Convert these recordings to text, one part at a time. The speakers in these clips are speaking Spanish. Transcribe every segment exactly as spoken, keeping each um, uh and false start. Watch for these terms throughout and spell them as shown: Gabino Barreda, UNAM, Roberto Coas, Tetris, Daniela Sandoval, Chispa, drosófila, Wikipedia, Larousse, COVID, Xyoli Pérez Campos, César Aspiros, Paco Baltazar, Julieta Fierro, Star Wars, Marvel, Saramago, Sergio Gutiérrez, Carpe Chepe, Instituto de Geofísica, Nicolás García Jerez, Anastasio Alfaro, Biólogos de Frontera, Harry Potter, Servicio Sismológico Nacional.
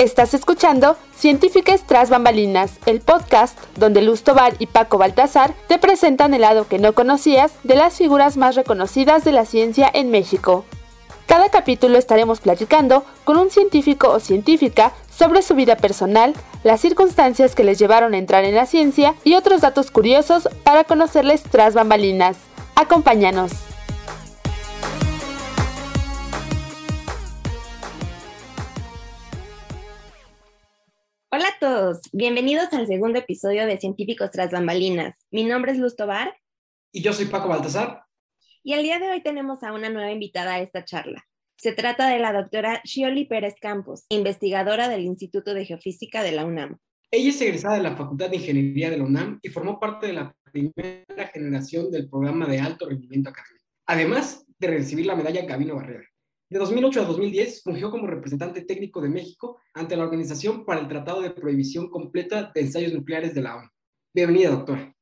Estás escuchando Científicas tras bambalinas, el podcast donde Luz Tovar y Paco Baltazar te presentan el lado que no conocías de las figuras más reconocidas de la ciencia en México. Cada capítulo estaremos platicando con un científico o científica sobre su vida personal, las circunstancias que les llevaron a entrar en la ciencia y otros datos curiosos para conocerles tras bambalinas. Acompáñanos. Hola a todos, bienvenidos al segundo episodio de Científicos tras bambalinas. Mi nombre es Luz Tovar. Y yo soy Paco Baltazar. Y el día de hoy tenemos a una nueva invitada a esta charla. Se trata de la doctora Xyoli Pérez Campos, investigadora del Instituto de Geofísica de la UNAM. Ella es egresada de la Facultad de Ingeniería de la UNAM y formó parte de la primera generación del programa de alto rendimiento académico, además de recibir la medalla Gabino Barreda. De dos mil ocho a dos mil diez fungió como representante técnico de México ante la Organización para el Tratado de Prohibición Completa de Ensayos Nucleares de la ONU. Bienvenida, doctora.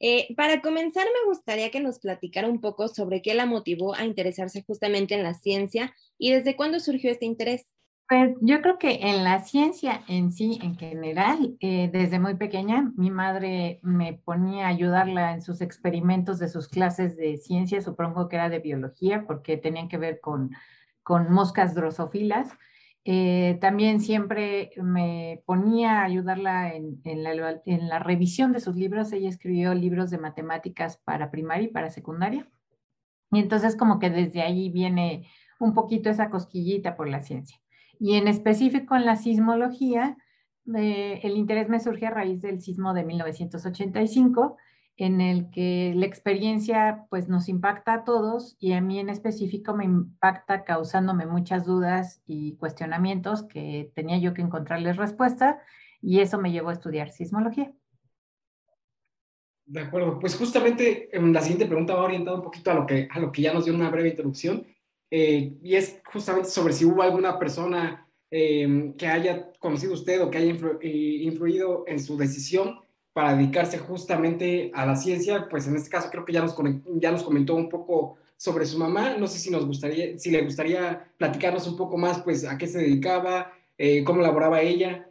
Eh, para comenzar, me gustaría que nos platicara un poco sobre qué la motivó a interesarse justamente en la ciencia y desde cuándo surgió este interés. Pues yo creo que en la ciencia en sí, en general, eh, desde muy pequeña, mi madre me ponía a ayudarla en sus experimentos de sus clases de ciencia, supongo que era de biología, porque tenían que ver con... con moscas drosófilas. Eh, también siempre me ponía a ayudarla en, en, la, en la revisión de sus libros. Ella escribió libros de matemáticas para primaria y para secundaria. Y entonces como que desde ahí viene un poquito esa cosquillita por la ciencia. Y en específico en la sismología, eh, el interés me surge a raíz del sismo de mil novecientos ochenta y cinco, en el que la experiencia pues nos impacta a todos y a mí en específico me impacta causándome muchas dudas y cuestionamientos que tenía yo que encontrarles respuesta y eso me llevó a estudiar sismología. De acuerdo, pues justamente la siguiente pregunta va orientada un poquito a lo que, a lo que ya nos dio una breve introducción eh, y es justamente sobre si hubo alguna persona eh, que haya conocido usted o que haya influ- influido en su decisión para dedicarse justamente a la ciencia. Pues en este caso creo que ya nos, ya nos comentó un poco sobre su mamá. No sé si, nos gustaría, si le gustaría platicarnos un poco más, pues, a qué se dedicaba, eh, cómo laboraba ella.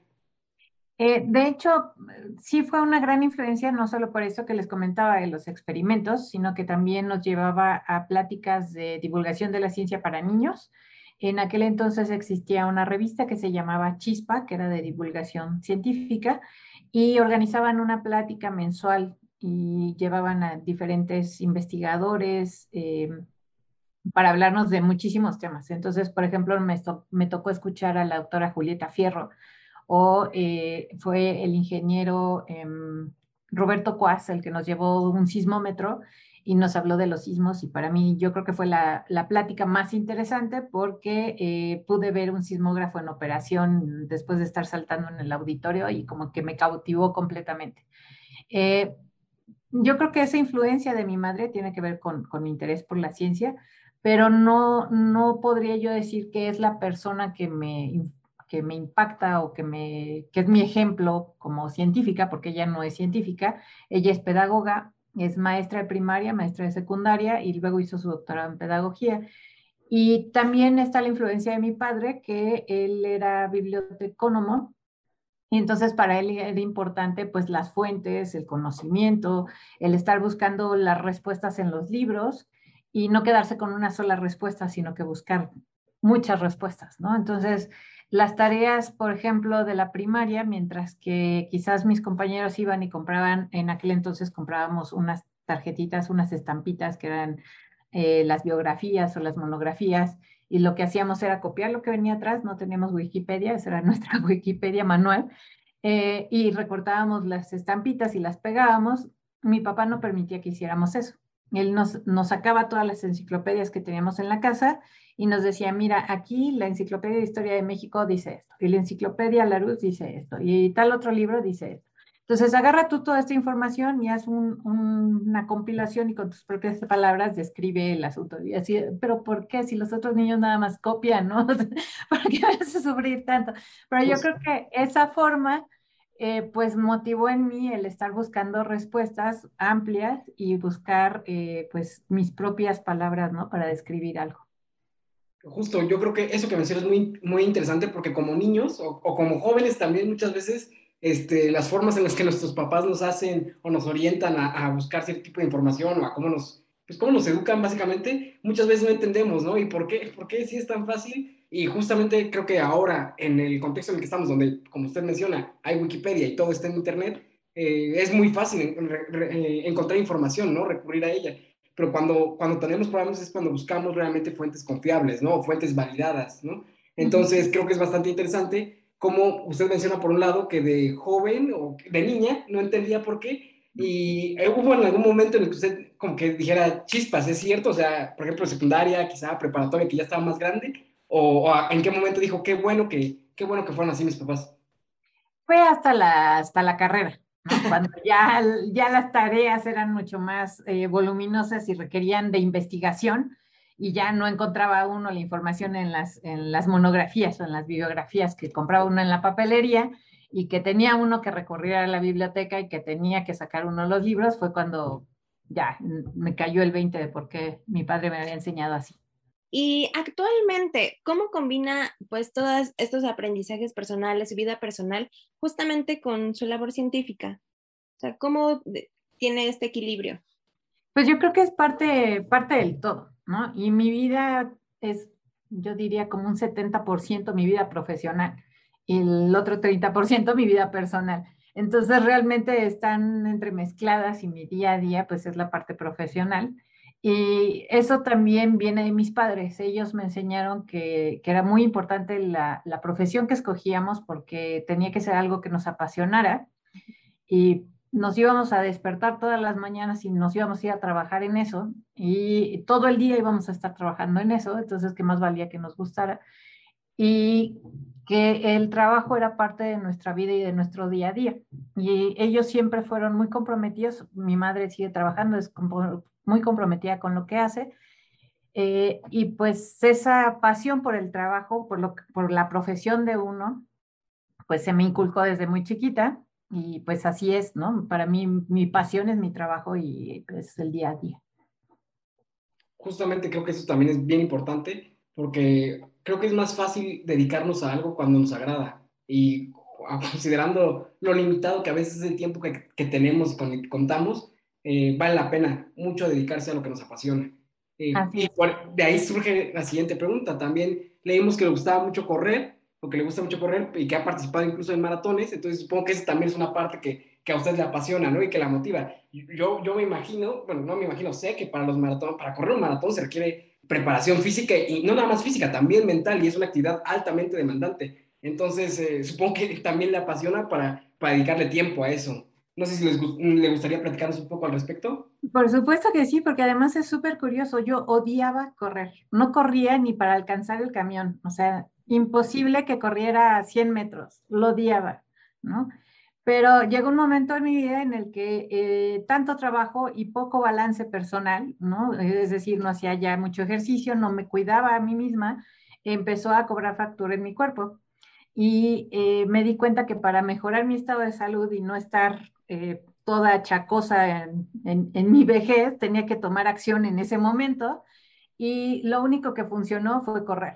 Eh, de hecho, sí fue una gran influencia, no solo por eso que les comentaba de los experimentos, sino que también nos llevaba a pláticas de divulgación de la ciencia para niños. En aquel entonces existía una revista que se llamaba Chispa, que era de divulgación científica, y organizaban una plática mensual y llevaban a diferentes investigadores eh, para hablarnos de muchísimos temas. Entonces, por ejemplo, me, to- me tocó escuchar a la doctora Julieta Fierro o eh, fue el ingeniero eh, Roberto Coas el que nos llevó un sismómetro y nos habló de los sismos y para mí yo creo que fue la, la plática más interesante porque eh, pude ver un sismógrafo en operación después de estar saltando en el auditorio y como que me cautivó completamente. Eh, yo creo que esa influencia de mi madre tiene que ver con, con mi interés por la ciencia, pero no, no podría yo decir que es la persona que me, que me impacta o que, me, que es mi ejemplo como científica, porque ella no es científica, ella es pedagoga, es maestra de primaria, maestra de secundaria y luego hizo su doctorado en pedagogía. Y también está la influencia de mi padre, que él era bibliotecónomo y entonces para él era importante pues las fuentes, el conocimiento, el estar buscando las respuestas en los libros y no quedarse con una sola respuesta, sino que buscar muchas respuestas, ¿no? Entonces, las tareas, por ejemplo, de la primaria, mientras que quizás mis compañeros iban y compraban, en aquel entonces comprábamos unas tarjetitas, unas estampitas que eran eh, las biografías o las monografías, y lo que hacíamos era copiar lo que venía atrás, no teníamos Wikipedia, esa era nuestra Wikipedia manual, eh, y recortábamos las estampitas y las pegábamos. Mi papá no permitía que hiciéramos eso. Él nos, nos sacaba todas las enciclopedias que teníamos en la casa y nos decía, mira, aquí la Enciclopedia de Historia de México dice esto, y la Enciclopedia Larousse dice esto, y tal otro libro dice esto. Entonces, agarra tú toda esta información y haz un, un, una compilación y con tus propias palabras describe el asunto. Y así, pero ¿por qué? Si los otros niños nada más copian, ¿no? ¿Por qué vas a sufrir tanto? Pero yo creo que esa forma... Eh, pues motivó en mí el estar buscando respuestas amplias y buscar eh, pues mis propias palabras, ¿no? Para describir algo. justo, yo creo que eso que mencionas es muy, muy interesante porque como niños o, o como jóvenes también muchas veces este, las formas en las que nuestros papás nos hacen o nos orientan a, a buscar cierto tipo de información o a cómo nos, pues cómo nos educan básicamente, muchas veces no entendemos, ¿no? ¿Y por qué? ¿Por qué sí es tan fácil? Y justamente creo que ahora, en el contexto en el que estamos, donde, como usted menciona, hay Wikipedia y todo está en Internet, eh, es muy fácil en, re, re, encontrar información, ¿no? Recurrir a ella. Pero cuando, cuando tenemos problemas es cuando buscamos realmente fuentes confiables, ¿no? O fuentes validadas, ¿no? Entonces, creo que es bastante interesante como usted menciona, por un lado, que de joven o de niña no entendía por qué. Y hubo en algún momento en el que usted como que dijera, chispas, ¿es cierto? O sea, por ejemplo, secundaria, quizá preparatoria, que ya estaba más grande. O, ¿O en qué momento dijo, qué bueno que, qué bueno que fueron así mis papás? Fue hasta la, hasta la carrera, ¿no? Cuando ya, ya las tareas eran mucho más eh, voluminosas y requerían de investigación y ya no encontraba uno la información en las, en las monografías o en las bibliografías que compraba uno en la papelería y que tenía uno que recurrir a la biblioteca y que tenía que sacar uno los libros, fue cuando ya me cayó el veinte de por qué mi padre me había enseñado así. Y actualmente, ¿cómo combina pues todos estos aprendizajes personales y vida personal justamente con su labor científica? O sea, ¿cómo tiene este equilibrio? Pues yo creo que es parte, parte del todo, ¿no? Y mi vida es, yo diría, como un setenta por ciento mi vida profesional y el otro treinta por ciento mi vida personal. Entonces realmente están entremezcladas y mi día a día pues es la parte profesional. Y eso también viene de mis padres. Ellos me enseñaron que, que era muy importante la, la profesión que escogíamos porque tenía que ser algo que nos apasionara y nos íbamos a despertar todas las mañanas y nos íbamos a ir a trabajar en eso y todo el día íbamos a estar trabajando en eso, entonces qué más valía que nos gustara y que el trabajo era parte de nuestra vida y de nuestro día a día. Y ellos siempre fueron muy comprometidos. Mi madre sigue trabajando, es muy comprometida con lo que hace, eh, y pues esa pasión por el trabajo, por, lo, por la profesión de uno, pues se me inculcó desde muy chiquita, y pues así es, ¿no? Para mí, mi pasión es mi trabajo y pues el día a día. Justamente creo que eso también es bien importante, porque creo que es más fácil dedicarnos a algo cuando nos agrada, y considerando lo limitado que a veces es el tiempo que, que tenemos, con el que contamos, Eh, vale la pena mucho dedicarse a lo que nos apasiona. Eh, y por, de ahí surge la siguiente pregunta. También leímos que le gustaba mucho correr, o que le gusta mucho correr, y que ha participado incluso en maratones, entonces supongo que esa también es una parte que, que a usted le apasiona, ¿no? Y que la motiva. Yo, yo me imagino, bueno, no me imagino, sé que para los maratones, para correr un maratón se requiere preparación física, y no nada más física, también mental, y es una actividad altamente demandante. Entonces, eh, supongo que también le apasiona para, para dedicarle tiempo a eso. No sé si les, les gustaría platicarnos un poco al respecto. Por supuesto que sí, porque además es súper curioso. Yo odiaba correr. No corría ni para alcanzar el camión. O sea, imposible que corriera cien metros. Lo odiaba, ¿no? Pero llegó un momento en mi vida en el que eh, tanto trabajo y poco balance personal, ¿no? Es decir, no hacía ya mucho ejercicio, no me cuidaba a mí misma, empezó a cobrar factura en mi cuerpo. Y eh, me di cuenta que para mejorar mi estado de salud y no estar Eh, toda chacosa en, en, en mi vejez, tenía que tomar acción en ese momento y lo único que funcionó fue correr.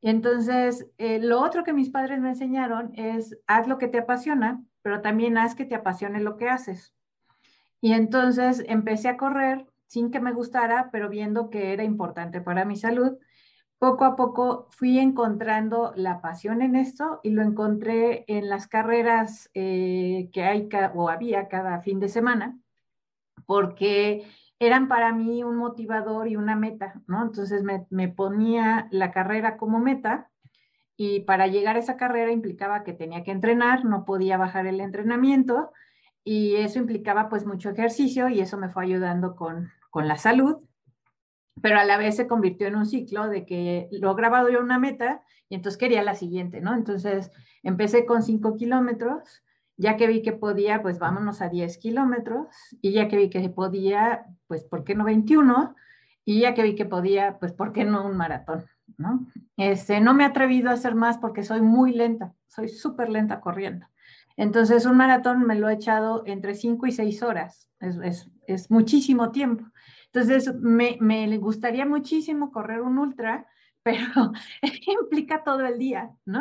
Entonces, eh, lo otro que mis padres me enseñaron es haz lo que te apasiona, pero también haz que te apasione lo que haces. Y entonces empecé a correr sin que me gustara, pero viendo que era importante para mi salud. Poco a poco fui encontrando la pasión en esto y lo encontré en las carreras eh, que hay o había cada fin de semana, porque eran para mí un motivador y una meta, ¿no? Entonces me, me ponía la carrera como meta y para llegar a esa carrera implicaba que tenía que entrenar, no podía bajar el entrenamiento y eso implicaba pues mucho ejercicio y eso me fue ayudando con, con la salud. Pero a la vez se convirtió en un ciclo de que lograba yo una meta y entonces quería la siguiente, ¿no? Entonces empecé con cinco kilómetros, ya que vi que podía, pues vámonos a diez kilómetros, y ya que vi que podía, pues ¿por qué no veintiuno? Y ya que vi que podía, pues ¿por qué no un maratón? ¿No? Este, no me he atrevido a hacer más porque soy muy lenta, soy súper lenta corriendo. Entonces un maratón me lo he echado entre cinco y seis horas, es, es, es muchísimo tiempo. Entonces, me, me gustaría muchísimo correr un ultra, pero implica todo el día, ¿no?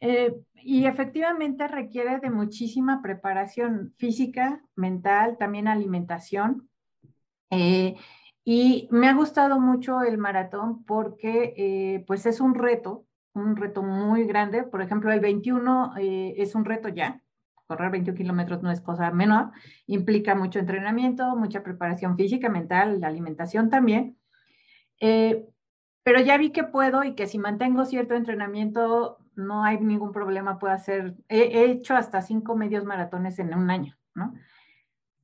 Eh, y efectivamente requiere de muchísima preparación física, mental, también alimentación. Eh, y me ha gustado mucho el maratón porque eh, pues es un reto, un reto muy grande. Por ejemplo, el veintiuno eh, es un reto ya. Correr veintiún kilómetros no es cosa menor, implica mucho entrenamiento, mucha preparación física, mental, la alimentación también. Eh, pero ya vi que puedo y que si mantengo cierto entrenamiento no hay ningún problema, puedo hacer, he, he hecho hasta cinco medios maratones en un año, ¿no?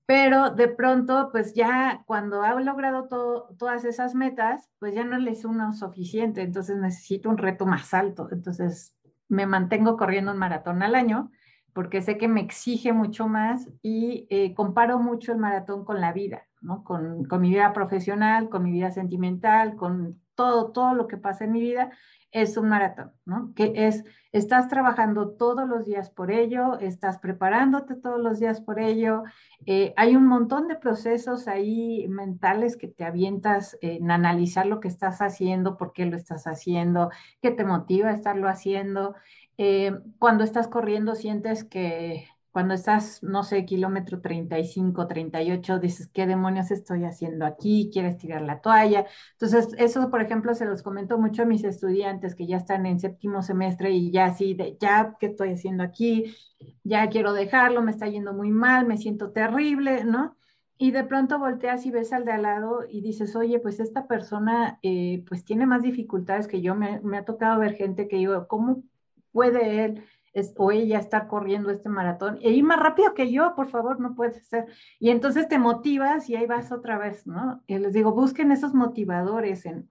Pero de pronto, pues ya cuando he logrado todo, todas esas metas, pues ya no les uno suficiente, entonces necesito un reto más alto, entonces me mantengo corriendo un maratón al año, porque sé que me exige mucho más y eh, comparo mucho el maratón con la vida, ¿no? Con, con mi vida profesional, con mi vida sentimental, con todo, todo lo que pasa en mi vida, es un maratón, ¿no? Que es, estás trabajando todos los días por ello, estás preparándote todos los días por ello, eh, hay un montón de procesos ahí mentales que te avientas en analizar lo que estás haciendo, por qué lo estás haciendo, qué te motiva a estarlo haciendo. Eh, cuando estás corriendo sientes que cuando estás, no sé, kilómetro treinta y cinco, treinta y ocho, dices, ¿qué demonios estoy haciendo aquí? ¿Quieres tirar la toalla? Entonces, eso, por ejemplo, se los comento mucho a mis estudiantes que ya están en séptimo semestre y ya así de, ya, ¿qué estoy haciendo aquí? Ya quiero dejarlo, me está yendo muy mal, me siento terrible, ¿no? Y de pronto volteas y ves al de al lado y dices, oye, pues esta persona eh, pues tiene más dificultades que yo. Me, me ha tocado ver gente que digo, ¿cómo puede él es, o ella estar corriendo este maratón e ir más rápido que yo? Por favor, no puede ser. Y entonces te motivas y ahí vas otra vez, ¿no? Y les digo, busquen esos motivadores en,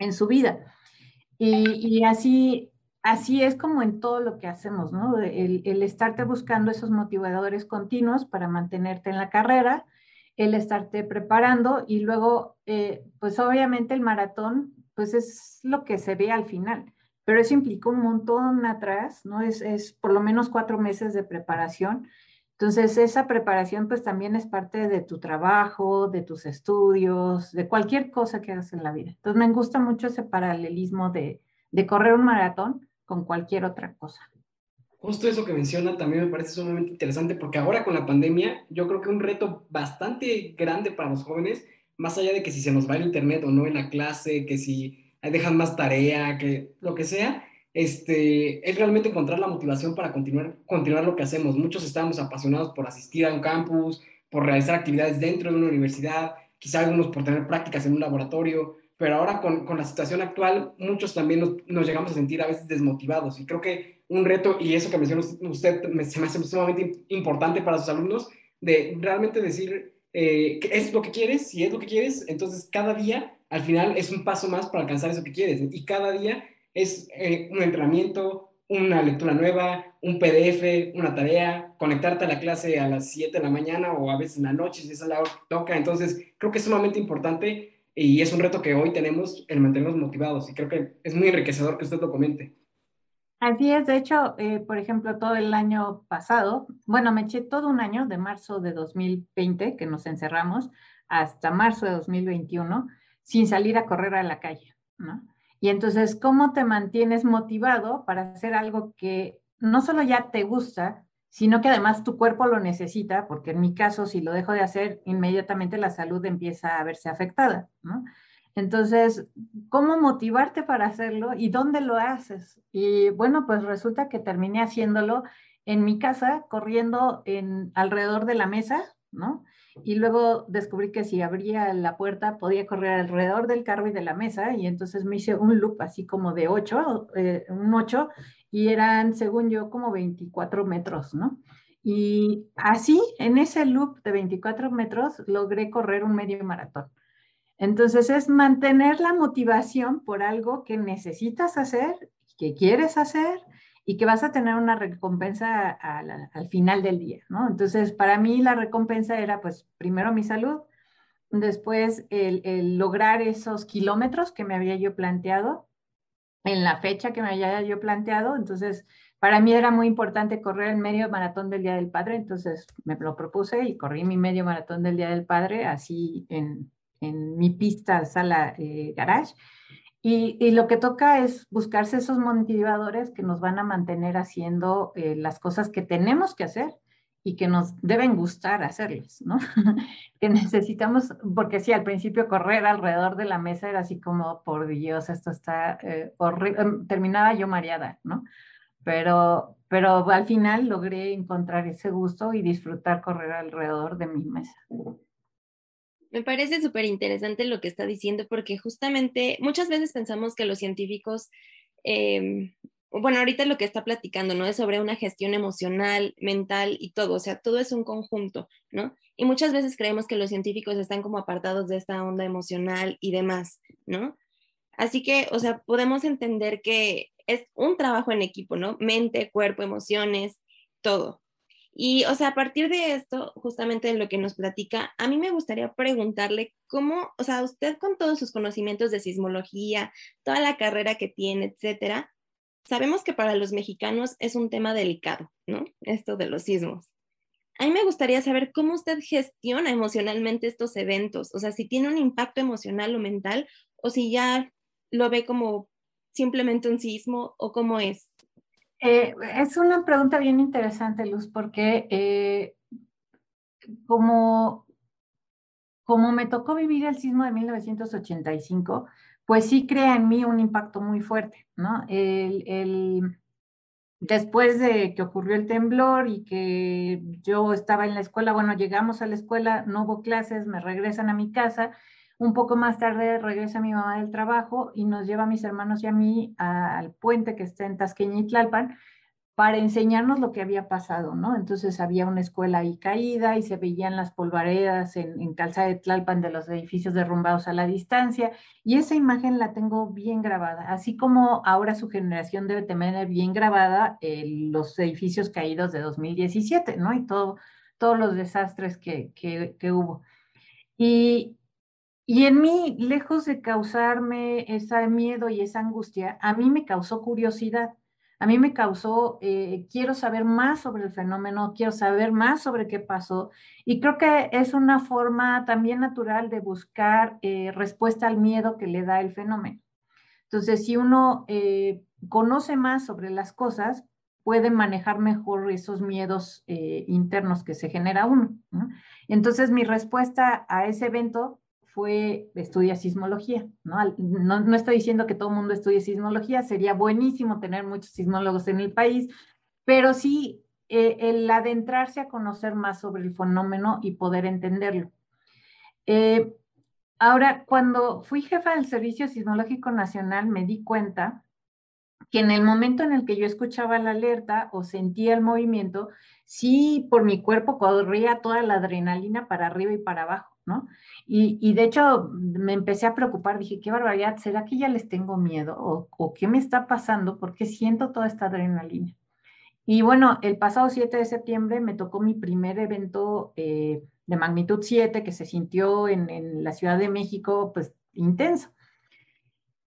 en su vida. Y, y así, así es como en todo lo que hacemos, ¿no? El, el estarte buscando esos motivadores continuos para mantenerte en la carrera, el estarte preparando y luego, eh, pues obviamente el maratón, pues es lo que se ve al final. Pero eso implicó un montón atrás, ¿no? Es, es por lo menos cuatro meses de preparación. Entonces, esa preparación pues también es parte de tu trabajo, de tus estudios, de cualquier cosa que hagas en la vida. Entonces, me gusta mucho ese paralelismo de, de correr un maratón con cualquier otra cosa. Justo eso que menciona también me parece sumamente interesante porque ahora con la pandemia yo creo que un reto bastante grande para los jóvenes, más allá de que si se nos va el internet o no en la clase, que si dejan más tarea, que lo que sea, este, es realmente encontrar la motivación para continuar, continuar lo que hacemos. Muchos estamos apasionados por asistir a un campus, por realizar actividades dentro de una universidad, quizá algunos por tener prácticas en un laboratorio, pero ahora con, con la situación actual, muchos también nos, nos llegamos a sentir a veces desmotivados, y creo que un reto, y eso que mencionó usted, me, se me hace sumamente importante para sus alumnos, de realmente decir, eh, es lo que quieres, si es lo que quieres, entonces cada día al final es un paso más para alcanzar eso que quieres. Y cada día es eh, un entrenamiento, una lectura nueva, un P D F, una tarea, conectarte a la clase a las siete de la mañana o a veces en la noche, si esa es la hora que toca. Entonces, creo que es sumamente importante y es un reto que hoy tenemos el mantenernos motivados. Y creo que es muy enriquecedor que usted lo comente. Así es. De hecho, eh, por ejemplo, todo el año pasado, bueno, me eché todo un año de marzo de dos mil veinte, que nos encerramos, hasta marzo de dos mil veintiuno, sin salir a correr a la calle, ¿no? Y entonces, ¿cómo te mantienes motivado para hacer algo que no solo ya te gusta, sino que además tu cuerpo lo necesita? Porque en mi caso, si lo dejo de hacer, inmediatamente la salud empieza a verse afectada, ¿no? Entonces, ¿cómo motivarte para hacerlo y dónde lo haces? Y bueno, pues resulta que terminé haciéndolo en mi casa, corriendo en, alrededor de la mesa, ¿no? Y luego descubrí que si abría la puerta podía correr alrededor del carro y de la mesa y entonces me hice un loop así como de ocho, eh, un ocho y eran según yo como veinticuatro metros, ¿no? Y así en ese loop de veinticuatro metros logré correr un medio maratón. Entonces es mantener la motivación por algo que necesitas hacer, que quieres hacer y que vas a tener una recompensa al, al final del día, ¿no? Entonces, para mí la recompensa era, pues, primero mi salud, después el, el lograr esos kilómetros que me había yo planteado, en la fecha que me había yo planteado. Entonces, para mí era muy importante correr el medio maratón del Día del Padre, entonces me lo propuse y corrí mi medio maratón del Día del Padre, así en, en mi pista, sala, eh, garage. Y, y lo que toca es buscarse esos motivadores que nos van a mantener haciendo eh, las cosas que tenemos que hacer y que nos deben gustar hacerlas, ¿no? Que necesitamos, porque sí, al principio correr alrededor de la mesa era así como, por Dios, esto está eh, horrible, terminaba yo mareada, ¿no? Pero, pero al final logré encontrar ese gusto y disfrutar correr alrededor de mi mesa. Me parece súper interesante lo que está diciendo, porque justamente muchas veces pensamos que los científicos, eh, bueno, ahorita lo que está platicando, ¿no? Es sobre una gestión emocional, mental y todo, o sea, todo es un conjunto, ¿no? Y muchas veces creemos que los científicos están como apartados de esta onda emocional y demás, ¿no? Así que, o sea, podemos entender que es un trabajo en equipo, ¿no? Mente, cuerpo, emociones, todo. Y, o sea, a partir de esto, justamente de lo que nos platica, a mí me gustaría preguntarle cómo, o sea, usted con todos sus conocimientos de sismología, toda la carrera que tiene, etcétera, sabemos que para los mexicanos es un tema delicado, ¿no? Esto de los sismos. A mí me gustaría saber cómo usted gestiona emocionalmente estos eventos, o sea, si tiene un impacto emocional o mental, o si ya lo ve como simplemente un sismo, o cómo es. Eh, es una pregunta bien interesante, Luz, porque eh, como, como me tocó vivir el sismo de mil novecientos ochenta y cinco, pues sí crea en mí un impacto muy fuerte, ¿no? El, el, después de que ocurrió el temblor y que yo estaba en la escuela, bueno, llegamos a la escuela, no hubo clases, me regresan a mi casa. Un poco más tarde regresa mi mamá del trabajo y nos lleva a mis hermanos y a mí a, al puente que está en Tasqueña y Tlalpan para enseñarnos lo que había pasado, ¿no? Entonces había una escuela ahí caída y se veían las polvaredas en, en Calzada de Tlalpan de los edificios derrumbados a la distancia, y esa imagen la tengo bien grabada, así como ahora su generación debe tener bien grabada eh, los edificios caídos de dos mil diecisiete, ¿no? Y todo, todos los desastres que, que, que hubo. Y Y en mí, lejos de causarme ese miedo y esa angustia, a mí me causó curiosidad, a mí me causó, eh, quiero saber más sobre el fenómeno, quiero saber más sobre qué pasó, y creo que es una forma también natural de buscar eh, respuesta al miedo que le da el fenómeno. Entonces, si uno eh, conoce más sobre las cosas, puede manejar mejor esos miedos eh, internos que se genera uno, ¿no? Entonces, mi respuesta a ese evento fue estudia sismología, ¿no? No, no estoy diciendo que todo el mundo estudie sismología, sería buenísimo tener muchos sismólogos en el país, pero sí eh, el adentrarse a conocer más sobre el fenómeno y poder entenderlo. Eh, ahora, cuando fui jefa del Servicio Sismológico Nacional, me di cuenta que en el momento en el que yo escuchaba la alerta o sentía el movimiento, sí por mi cuerpo corría toda la adrenalina para arriba y para abajo, ¿no? Y, y de hecho me empecé a preocupar, dije, qué barbaridad, ¿será que ya les tengo miedo? ¿O, o qué me está pasando? ¿Por qué siento toda esta adrenalina? Y bueno, el pasado siete de septiembre me tocó mi primer evento eh, de magnitud siete que se sintió en, en la Ciudad de México, pues intenso.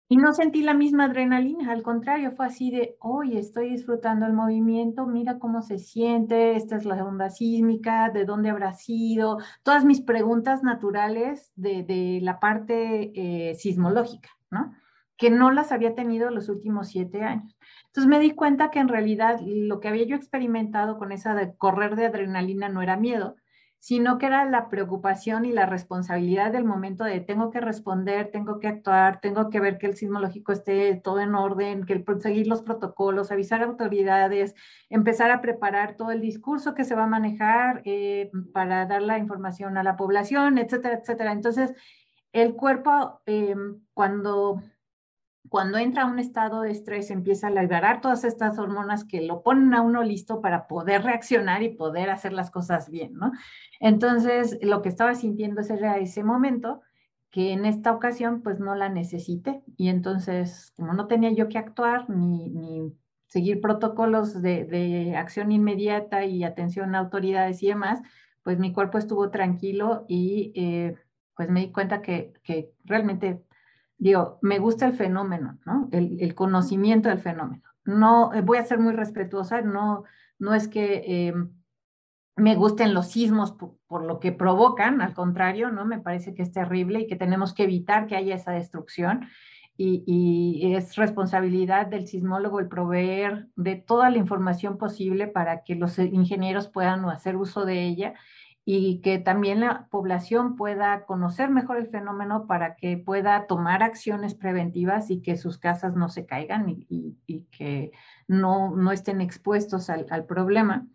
Y no sentí la misma adrenalina, al contrario, fue así de, oye, estoy disfrutando el movimiento, mira cómo se siente, esta es la onda sísmica, de dónde habrá sido, todas mis preguntas naturales de, de la parte eh, sismológica, ¿no? Que no las había tenido los últimos siete años. Entonces me di cuenta que en realidad lo que había yo experimentado con esa de correr de adrenalina no era miedo, sino que era la preocupación y la responsabilidad del momento de tengo que responder, tengo que actuar, tengo que ver que el sismológico esté todo en orden, que el, seguir los protocolos, avisar a autoridades, empezar a preparar todo el discurso que se va a manejar eh, para dar la información a la población, etcétera, etcétera. Entonces, el cuerpo eh, cuando, cuando entra a un estado de estrés empieza a liberar todas estas hormonas que lo ponen a uno listo para poder reaccionar y poder hacer las cosas bien, ¿no? Entonces, lo que estaba sintiendo era ese momento que en esta ocasión pues no la necesité, y entonces como no tenía yo que actuar ni, ni seguir protocolos de, de acción inmediata y atención a autoridades y demás, pues mi cuerpo estuvo tranquilo y eh, pues me di cuenta que, que realmente... Digo, me gusta el fenómeno, ¿no? El, el conocimiento del fenómeno. No, voy a ser muy respetuosa, no, no es que eh, me gusten los sismos por, por lo que provocan, al contrario, ¿no? Me parece que es terrible y que tenemos que evitar que haya esa destrucción. y, y es responsabilidad del sismólogo el proveer de toda la información posible para que los ingenieros puedan hacer uso de ella y que también la población pueda conocer mejor el fenómeno para que pueda tomar acciones preventivas y que sus casas no se caigan y, y, y que no, no estén expuestos al, al problema.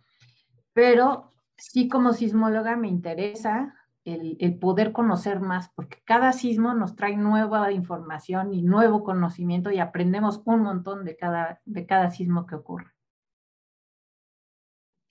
Pero sí, como sismóloga me interesa el, el poder conocer más, porque cada sismo nos trae nueva información y nuevo conocimiento y aprendemos un montón de cada, de cada sismo que ocurre.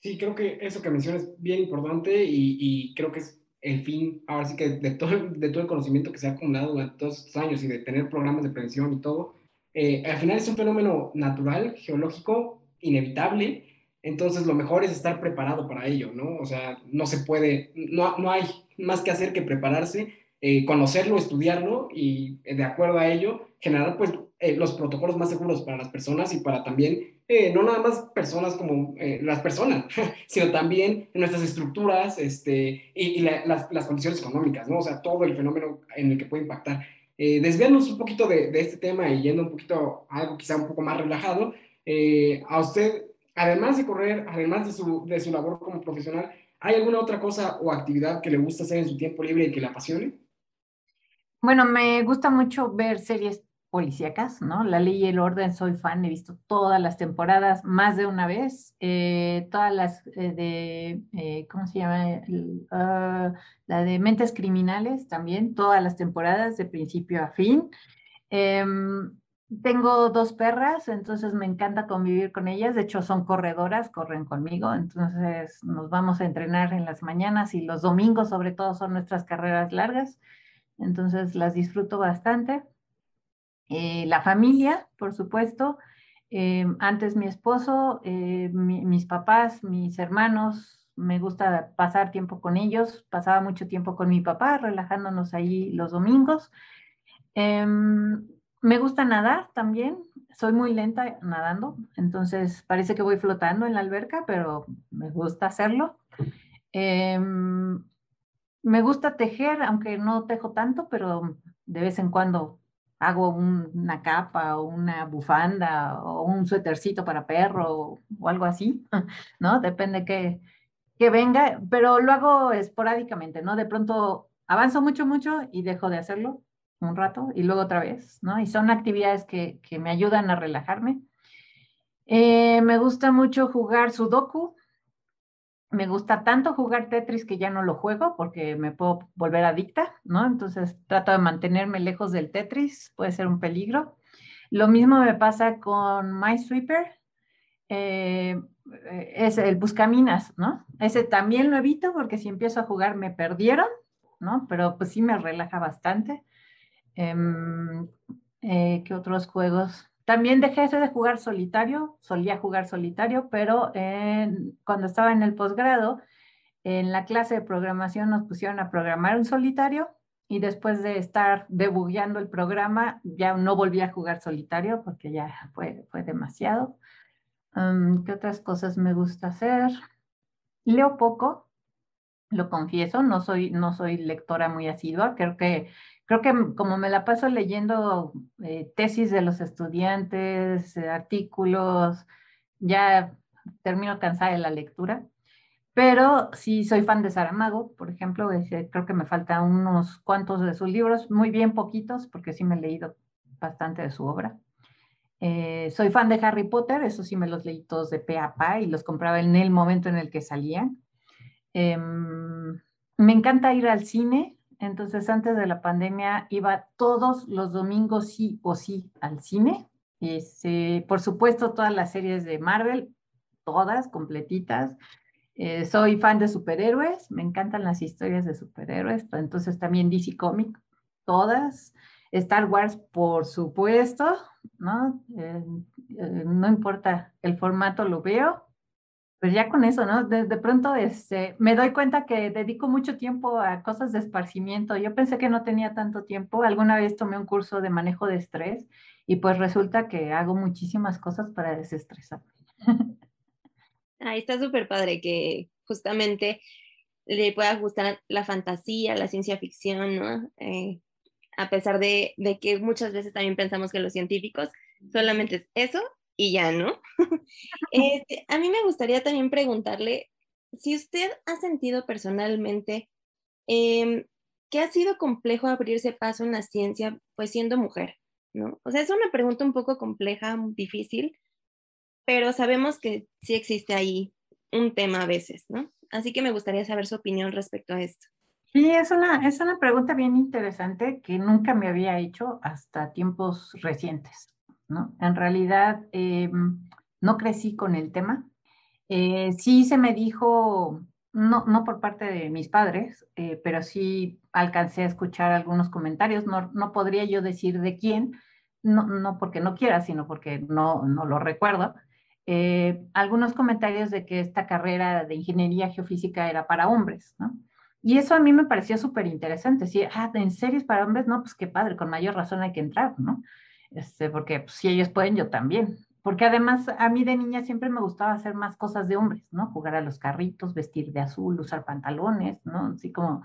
Sí, creo que eso que mencionas es bien importante y, y creo que es el fin, ahora sí que de todo, de todo el conocimiento que se ha acumulado durante todos estos años y de tener programas de prevención y todo, eh, al final es un fenómeno natural, geológico, inevitable, entonces lo mejor es estar preparado para ello, ¿no? O sea, no se puede, no, no hay más que hacer que prepararse, eh, conocerlo, estudiarlo y de acuerdo a ello generar pues eh, los protocolos más seguros para las personas y para también... Eh, no nada más personas como eh, las personas, sino también nuestras estructuras este, y, y la, las, las condiciones económicas, ¿no? O sea, todo el fenómeno en el que puede impactar. Eh, desviándonos un poquito de, de este tema y yendo un poquito a algo quizá un poco más relajado, eh, a usted, además de correr, además de su, de su labor como profesional, ¿hay alguna otra cosa o actividad que le gusta hacer en su tiempo libre y que le apasione? Bueno, me gusta mucho ver series policíacas, ¿no? La Ley y el Orden, soy fan, he visto todas las temporadas, más de una vez, eh, todas las eh, de, eh, ¿cómo se llama? Uh, la de Mentes Criminales también, todas las temporadas de principio a fin. Eh, tengo dos perras, entonces me encanta convivir con ellas, de hecho son corredoras, corren conmigo, entonces nos vamos a entrenar en las mañanas y los domingos sobre todo son nuestras carreras largas, entonces las disfruto bastante. Eh, la familia, por supuesto, eh, antes mi esposo, eh, mi, mis papás, mis hermanos, me gusta pasar tiempo con ellos, pasaba mucho tiempo con mi papá, relajándonos ahí los domingos. Eh, me gusta nadar también, soy muy lenta nadando, entonces parece que voy flotando en la alberca, pero me gusta hacerlo. Eh, me gusta tejer, aunque no tejo tanto, pero de vez en cuando hago una capa o una bufanda o un suétercito para perro o, o algo así, ¿no? Depende que, que venga, pero lo hago esporádicamente, ¿no? De pronto avanzo mucho, mucho y dejo de hacerlo un rato y luego otra vez, ¿no? Y son actividades que, que me ayudan a relajarme. Eh, me gusta mucho jugar sudoku. Me gusta tanto jugar Tetris que ya no lo juego porque me puedo volver adicta, ¿no? Entonces trato de mantenerme lejos del Tetris, puede ser un peligro. Lo mismo me pasa con Minesweeper, eh, es el buscaminas, ¿no? Ese también lo evito porque si empiezo a jugar me perdieron, ¿no? Pero pues sí me relaja bastante. Eh, eh, ¿qué otros juegos...? También dejé de jugar solitario, solía jugar solitario, pero eh, cuando estaba en el posgrado, en la clase de programación nos pusieron a programar un solitario y después de estar debugueando el programa, ya no volví a jugar solitario porque ya fue, fue demasiado. Um, ¿Qué otras cosas me gusta hacer? Leo poco, lo confieso, no soy, no soy lectora muy asidua, creo que... Creo que como me la paso leyendo eh, tesis de los estudiantes, eh, artículos, ya termino cansada de la lectura, pero sí soy fan de Saramago, por ejemplo, eh, creo que me faltan unos cuantos de sus libros, muy bien poquitos, porque sí me he leído bastante de su obra. Eh, soy fan de Harry Potter, eso sí me los leí todos de pe a pa y los compraba en el momento en el que salían. Eh, me encanta ir al cine. Entonces, antes de la pandemia, iba todos los domingos sí o sí al cine. Este, por supuesto, todas las series de Marvel, todas, completitas. Eh, soy fan de superhéroes, me encantan las historias de superhéroes. Entonces, también de ce Comic, todas. Star Wars, por supuesto, ¿no? Eh, eh, no importa el formato, lo veo. Pues ya con eso, ¿no? De, de pronto este, me doy cuenta que dedico mucho tiempo a cosas de esparcimiento. Yo pensé que no tenía tanto tiempo. Alguna vez tomé un curso de manejo de estrés y pues resulta que hago muchísimas cosas para desestresarme. Ahí está súper padre que justamente le pueda gustar la fantasía, la ciencia ficción, ¿no? Eh, a pesar de, de que muchas veces también pensamos que los científicos solamente es eso y ya, ¿no? Este, a mí me gustaría también preguntarle si usted ha sentido personalmente eh, que ha sido complejo abrirse paso en la ciencia, pues siendo mujer, ¿no? O sea, es una pregunta un poco compleja, difícil, pero sabemos que sí existe ahí un tema a veces, ¿no? Así que me gustaría saber su opinión respecto a esto. Sí, es una, es una pregunta bien interesante que nunca me había hecho hasta tiempos recientes, ¿no? En realidad, eh, no crecí con el tema. Eh, sí se me dijo, no, no por parte de mis padres, eh, pero sí alcancé a escuchar algunos comentarios. No, no podría yo decir de quién, no, no porque no quiera, sino porque no, no lo recuerdo. Eh, algunos comentarios de que esta carrera de ingeniería geofísica era para hombres, ¿no? Y eso a mí me pareció súper interesante. Sí, ah, ¿en serio es para hombres? No, pues qué padre, con mayor razón hay que entrar, ¿no? Este, porque pues, si ellos pueden, yo también. Porque además a mí de niña siempre me gustaba hacer más cosas de hombres, ¿no? Jugar a los carritos, vestir de azul, usar pantalones, ¿no? Así como,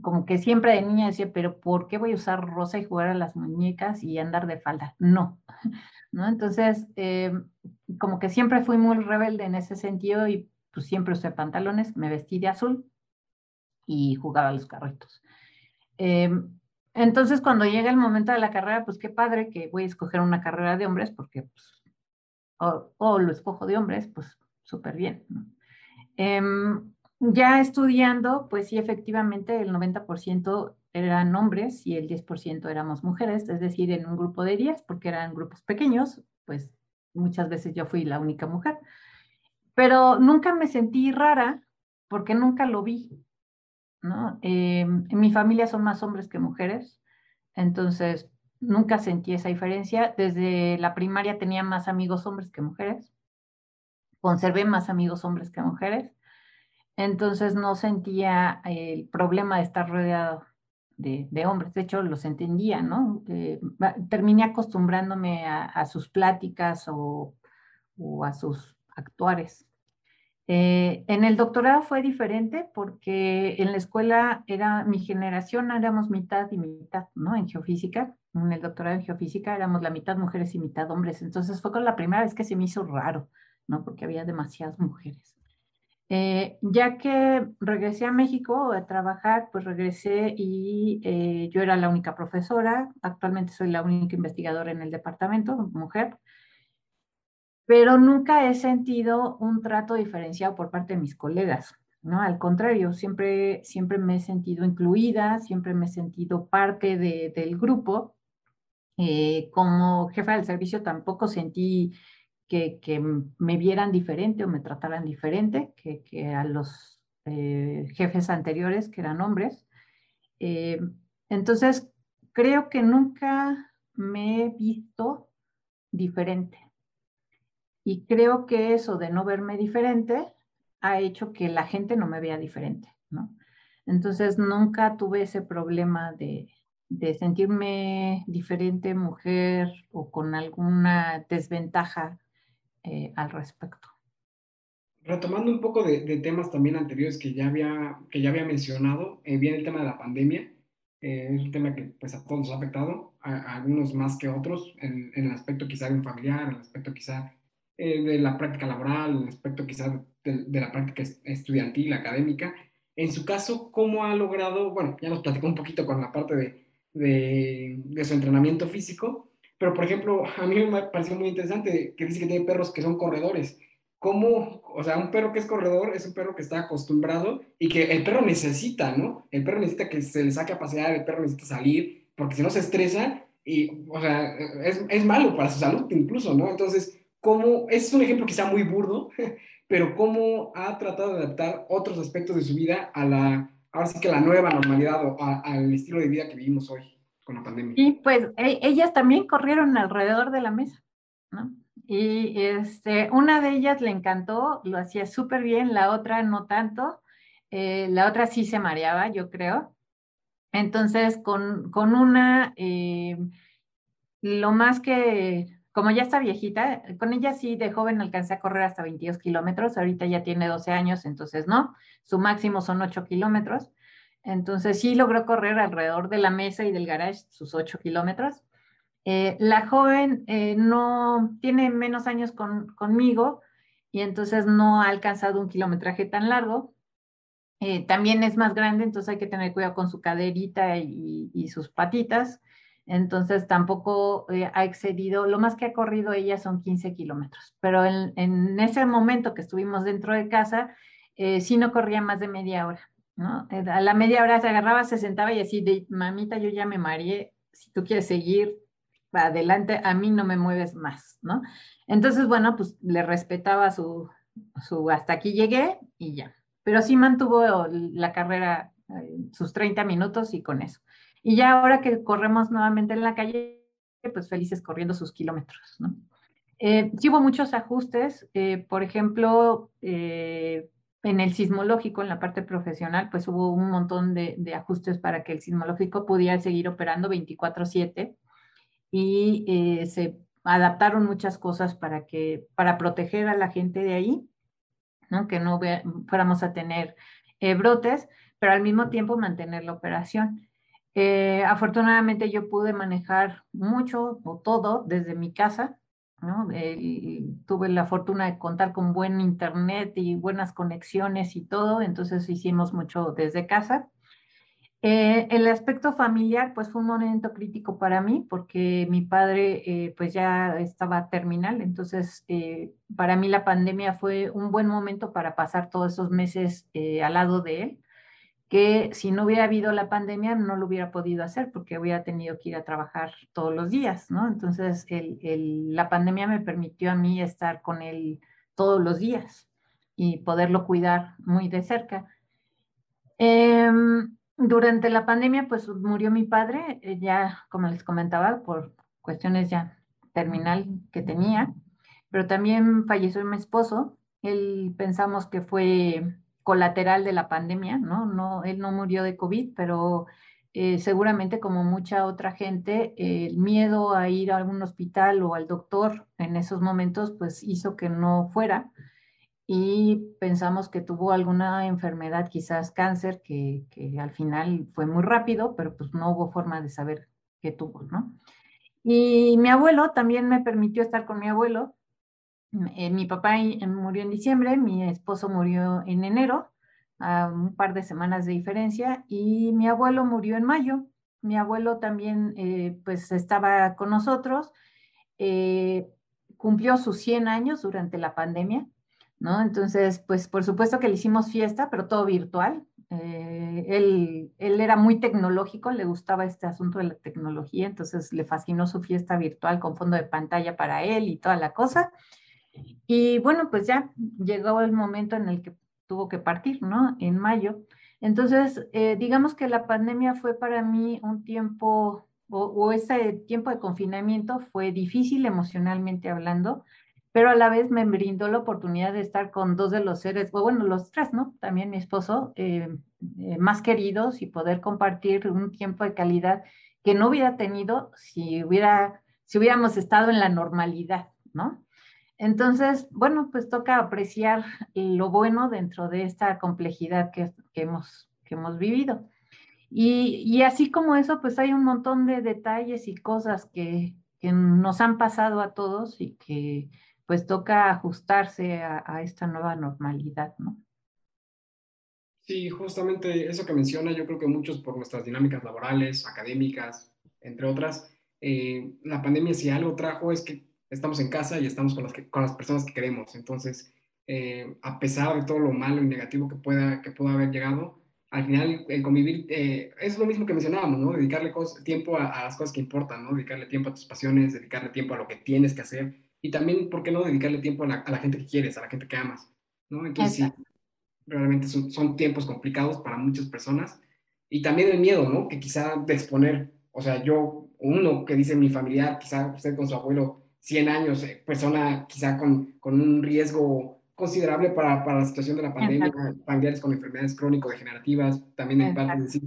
como que siempre de niña decía, pero ¿por qué voy a usar rosa y jugar a las muñecas y andar de falda? No, ¿no? Entonces, eh, como que siempre fui muy rebelde en ese sentido y pues siempre usé pantalones, me vestí de azul y jugaba a los carritos. Eh, entonces, cuando llega el momento de la carrera, pues qué padre que voy a escoger una carrera de hombres, porque pues, o, o lo escojo de hombres, pues súper bien, ¿no? Eh, ya estudiando, pues sí, efectivamente, el noventa por ciento eran hombres y el diez por ciento éramos mujeres, es decir, en un grupo de diez, porque eran grupos pequeños, pues muchas veces yo fui la única mujer. Pero nunca me sentí rara, porque nunca lo vi, ¿no? Eh, en mi familia son más hombres que mujeres, entonces nunca sentí esa diferencia. Desde la primaria tenía más amigos hombres que mujeres, conservé más amigos hombres que mujeres, entonces no sentía el problema de estar rodeado de, de hombres. De hecho, los entendía, ¿no? Eh, terminé acostumbrándome a, a sus pláticas o, o a sus actuares. Eh, en el doctorado fue diferente porque en la escuela era mi generación, éramos mitad y mitad, ¿no? En geofísica, en el doctorado en geofísica éramos la mitad mujeres y mitad hombres. Entonces fue con la primera vez que se me hizo raro, ¿no? Porque había demasiadas mujeres. Eh, ya que regresé a México a trabajar, pues regresé y eh, yo era la única profesora. Actualmente soy la única investigadora en el departamento, mujer. Pero nunca he sentido un trato diferenciado por parte de mis colegas, ¿no? Al contrario, siempre, siempre me he sentido incluida, siempre me he sentido parte de, del grupo. Eh, como jefa del servicio tampoco sentí que, que me vieran diferente o me trataran diferente que, que a los eh, jefes anteriores, que eran hombres. Eh, entonces, creo que nunca me he visto diferente. Y creo que eso de no verme diferente ha hecho que la gente no me vea diferente, ¿no? Entonces nunca tuve ese problema de, de sentirme diferente, mujer, o con alguna desventaja eh, al respecto. Retomando un poco de, de temas también anteriores que ya había, que ya había mencionado, eh, viene el tema de la pandemia. Eh, es un tema que pues, a todos nos ha afectado, a, a algunos más que otros, en, en el aspecto quizá de un familiar, en el aspecto quizá de la práctica laboral, el aspecto quizás de, de la práctica estudiantil, académica. En su caso, ¿cómo ha logrado? Bueno, ya nos platicó un poquito con la parte de, de, de su entrenamiento físico, pero por ejemplo, a mí me pareció muy interesante que dice que tiene perros que son corredores. ¿Cómo? O sea, un perro que es corredor es un perro que está acostumbrado y que el perro necesita, ¿no? El perro necesita que se le saque a pasear, el perro necesita salir, porque si no se estresa y, o sea, es, es malo para su salud incluso, ¿no? Entonces, Cómo, es un ejemplo quizá muy burdo, pero cómo ha tratado de adaptar otros aspectos de su vida a la, ahora sí que la nueva normalidad o a, al estilo de vida que vivimos hoy con la pandemia. Y pues e- ellas también corrieron alrededor de la mesa, ¿no? Y este, una de ellas le encantó, lo hacía súper bien, la otra no tanto, eh, la otra sí se mareaba, yo creo. Entonces, con, con una, eh, lo más que... Como ya está viejita, con ella sí de joven alcancé a correr hasta veintidós kilómetros, ahorita ya tiene doce años, entonces no, su máximo son ocho kilómetros, Entonces sí logró correr alrededor de la mesa y del garage sus ocho kilómetros. Eh, la joven eh, no tiene menos años con, conmigo y entonces no ha alcanzado un kilometraje tan largo. Eh, también es más grande, entonces hay que tener cuidado con su caderita y, y sus patitas. Entonces tampoco eh, ha excedido, lo más que ha corrido ella son quince kilómetros. Pero en, en ese momento que estuvimos dentro de casa, eh, sí no corría más de media hora, ¿no? A la media hora se agarraba, se sentaba y así de, mamita, yo ya me mareé, si tú quieres seguir adelante, a mí no me mueves más, ¿no? Entonces, bueno, pues le respetaba su, su hasta aquí llegué y ya. Pero sí mantuvo la carrera, eh, sus treinta minutos y con eso. Y ya ahora que corremos nuevamente en la calle, pues felices corriendo sus kilómetros, ¿no? Eh, sí hubo muchos ajustes, eh, por ejemplo, eh, en el sismológico, en la parte profesional, pues hubo un montón de, de ajustes para que el sismológico pudiera seguir operando veinticuatro siete y eh, se adaptaron muchas cosas para, que, para proteger a la gente de ahí, ¿no? Que no ve, fuéramos a tener eh, brotes, pero al mismo tiempo mantener la operación. Eh, afortunadamente yo pude manejar mucho o todo desde mi casa, ¿no? Eh, tuve la fortuna de contar con buen internet y buenas conexiones y todo, entonces hicimos mucho desde casa. Eh, el aspecto familiar pues fue un momento crítico para mí porque mi padre eh, pues ya estaba terminal, entonces eh, para mí la pandemia fue un buen momento para pasar todos esos meses eh, al lado de él, que si no hubiera habido la pandemia no lo hubiera podido hacer porque hubiera tenido que ir a trabajar todos los días, ¿no? Entonces el, el, la pandemia me permitió a mí estar con él todos los días y poderlo cuidar muy de cerca. Eh, Durante la pandemia, pues murió mi padre, ya como les comentaba, por cuestiones ya terminal que tenía, pero también falleció mi esposo. Él pensamos que fue colateral de la pandemia, ¿no? No, él no murió de COVID, pero eh, seguramente como mucha otra gente, eh, el miedo a ir a algún hospital o al doctor en esos momentos, pues hizo que no fuera. Y pensamos que tuvo alguna enfermedad, quizás cáncer, que, que al final fue muy rápido, pero pues no hubo forma de saber qué tuvo, ¿no? Y mi abuelo también me permitió estar con mi abuelo. Eh, mi papá murió en diciembre, mi esposo murió en enero, a un par de semanas de diferencia, y mi abuelo murió en mayo. Mi abuelo también eh, pues estaba con nosotros, eh, cumplió sus cien años durante la pandemia, ¿no? Entonces, pues por supuesto que le hicimos fiesta, pero todo virtual. Eh, él, él era muy tecnológico, le gustaba este asunto de la tecnología, entonces le fascinó su fiesta virtual con fondo de pantalla para él y toda la cosa. Y bueno, pues ya llegó el momento en el que tuvo que partir, ¿no? En mayo. Entonces, eh, digamos que la pandemia fue para mí un tiempo, o, o ese tiempo de confinamiento fue difícil emocionalmente hablando, pero a la vez me brindó la oportunidad de estar con dos de los seres, bueno, los tres, ¿no? También mi esposo, eh, eh, más queridos y poder compartir un tiempo de calidad que no hubiera tenido si, hubiera, si hubiéramos estado en la normalidad, ¿no? Entonces, bueno, pues toca apreciar lo bueno dentro de esta complejidad que, que, hemos, que hemos vivido. Y, y así como eso, pues hay un montón de detalles y cosas que, que nos han pasado a todos y que pues toca ajustarse a, a esta nueva normalidad, ¿no? Sí, justamente eso que menciona, yo creo que muchos por nuestras dinámicas laborales, académicas, entre otras, eh, la pandemia si algo trajo es que estamos en casa y estamos con las, que, con las personas que queremos. Entonces, eh, a pesar de todo lo malo y negativo que pueda, que pueda haber llegado, al final el convivir, eh, es lo mismo que mencionábamos, ¿no? Dedicarle cosas, tiempo a, a las cosas que importan, ¿no? Dedicarle tiempo a tus pasiones, dedicarle tiempo a lo que tienes que hacer. Y también, ¿por qué no dedicarle tiempo a la, a la gente que quieres, a la gente que amas, ¿no? Entonces, sí, realmente son, son tiempos complicados para muchas personas. Y también el miedo, ¿no? Que quizá de exponer, o sea, yo, uno que dice mi familiar, quizá usted con su abuelo, cien años, eh, persona quizá con, con un riesgo considerable para, para la situación de la pandemia, exacto, familiares con enfermedades crónico-degenerativas, también en parte decir,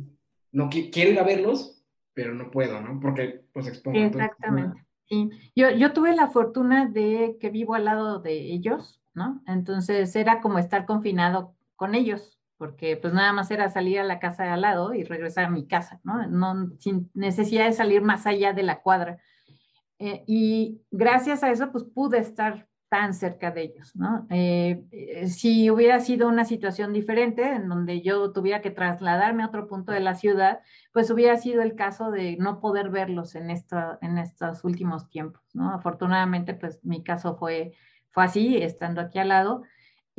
no qu quiero ir a verlos, pero no puedo, ¿no? Porque los expongo. Exactamente. Entonces, sí. Yo, yo tuve la fortuna de que vivo al lado de ellos, ¿no? Entonces era como estar confinado con ellos, porque pues nada más era salir a la casa de al lado y regresar a mi casa, ¿no? No, sin necesidad de salir más allá de la cuadra. Eh, y gracias a eso, pues pude estar tan cerca de ellos, ¿no? Eh, eh, si hubiera sido una situación diferente, en donde yo tuviera que trasladarme a otro punto de la ciudad, pues hubiera sido el caso de no poder verlos en, esta, en estos últimos tiempos, ¿no? Afortunadamente, pues mi caso fue, fue así, estando aquí al lado,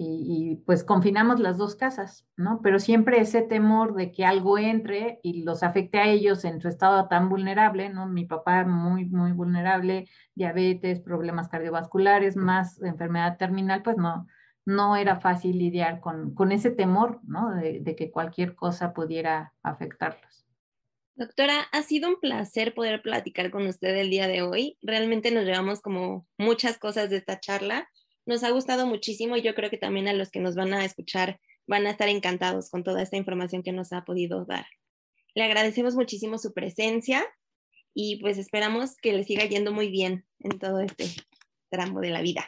y, y pues confinamos las dos casas, ¿no? Pero siempre ese temor de que algo entre y los afecte a ellos en su estado tan vulnerable, ¿no? Mi papá muy, muy vulnerable, diabetes, problemas cardiovasculares, más enfermedad terminal, pues no, no era fácil lidiar con, con ese temor, ¿no? De, de que cualquier cosa pudiera afectarlos. Doctora, ha sido un placer poder platicar con usted el día de hoy. Realmente nos llevamos como muchas cosas de esta charla. Nos ha gustado muchísimo y yo creo que también a los que nos van a escuchar van a estar encantados con toda esta información que nos ha podido dar. Le agradecemos muchísimo su presencia y pues esperamos que le siga yendo muy bien en todo este tramo de la vida.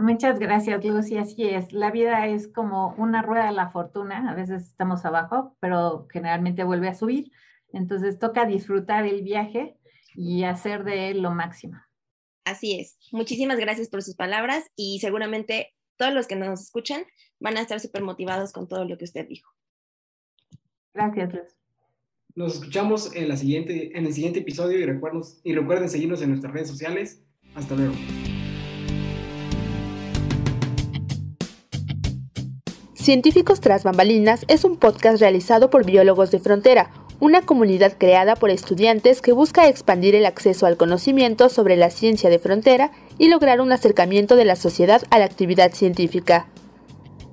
Muchas gracias, Lucy. Así es. La vida es como una rueda de la fortuna. A veces estamos abajo, pero generalmente vuelve a subir. Entonces toca disfrutar el viaje y hacer de él lo máximo. Así es. Muchísimas gracias por sus palabras y seguramente todos los que nos escuchan van a estar súper motivados con todo lo que usted dijo. Gracias, Luz. Nos escuchamos en, la siguiente, en el siguiente episodio y recuerden, y recuerden seguirnos en nuestras redes sociales. Hasta luego. Científicos tras bambalinas es un podcast realizado por Biólogos de Frontera, una comunidad creada por estudiantes que busca expandir el acceso al conocimiento sobre la ciencia de frontera y lograr un acercamiento de la sociedad a la actividad científica.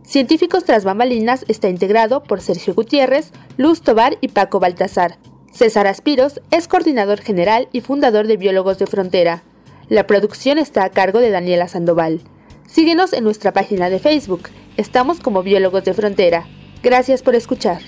Científicos tras bambalinas está integrado por Sergio Gutiérrez, Luz Tovar y Paco Baltazar. César Aspiros es coordinador general y fundador de Biólogos de Frontera. La producción está a cargo de Daniela Sandoval. Síguenos en nuestra página de Facebook. Estamos como Biólogos de Frontera. Gracias por escuchar.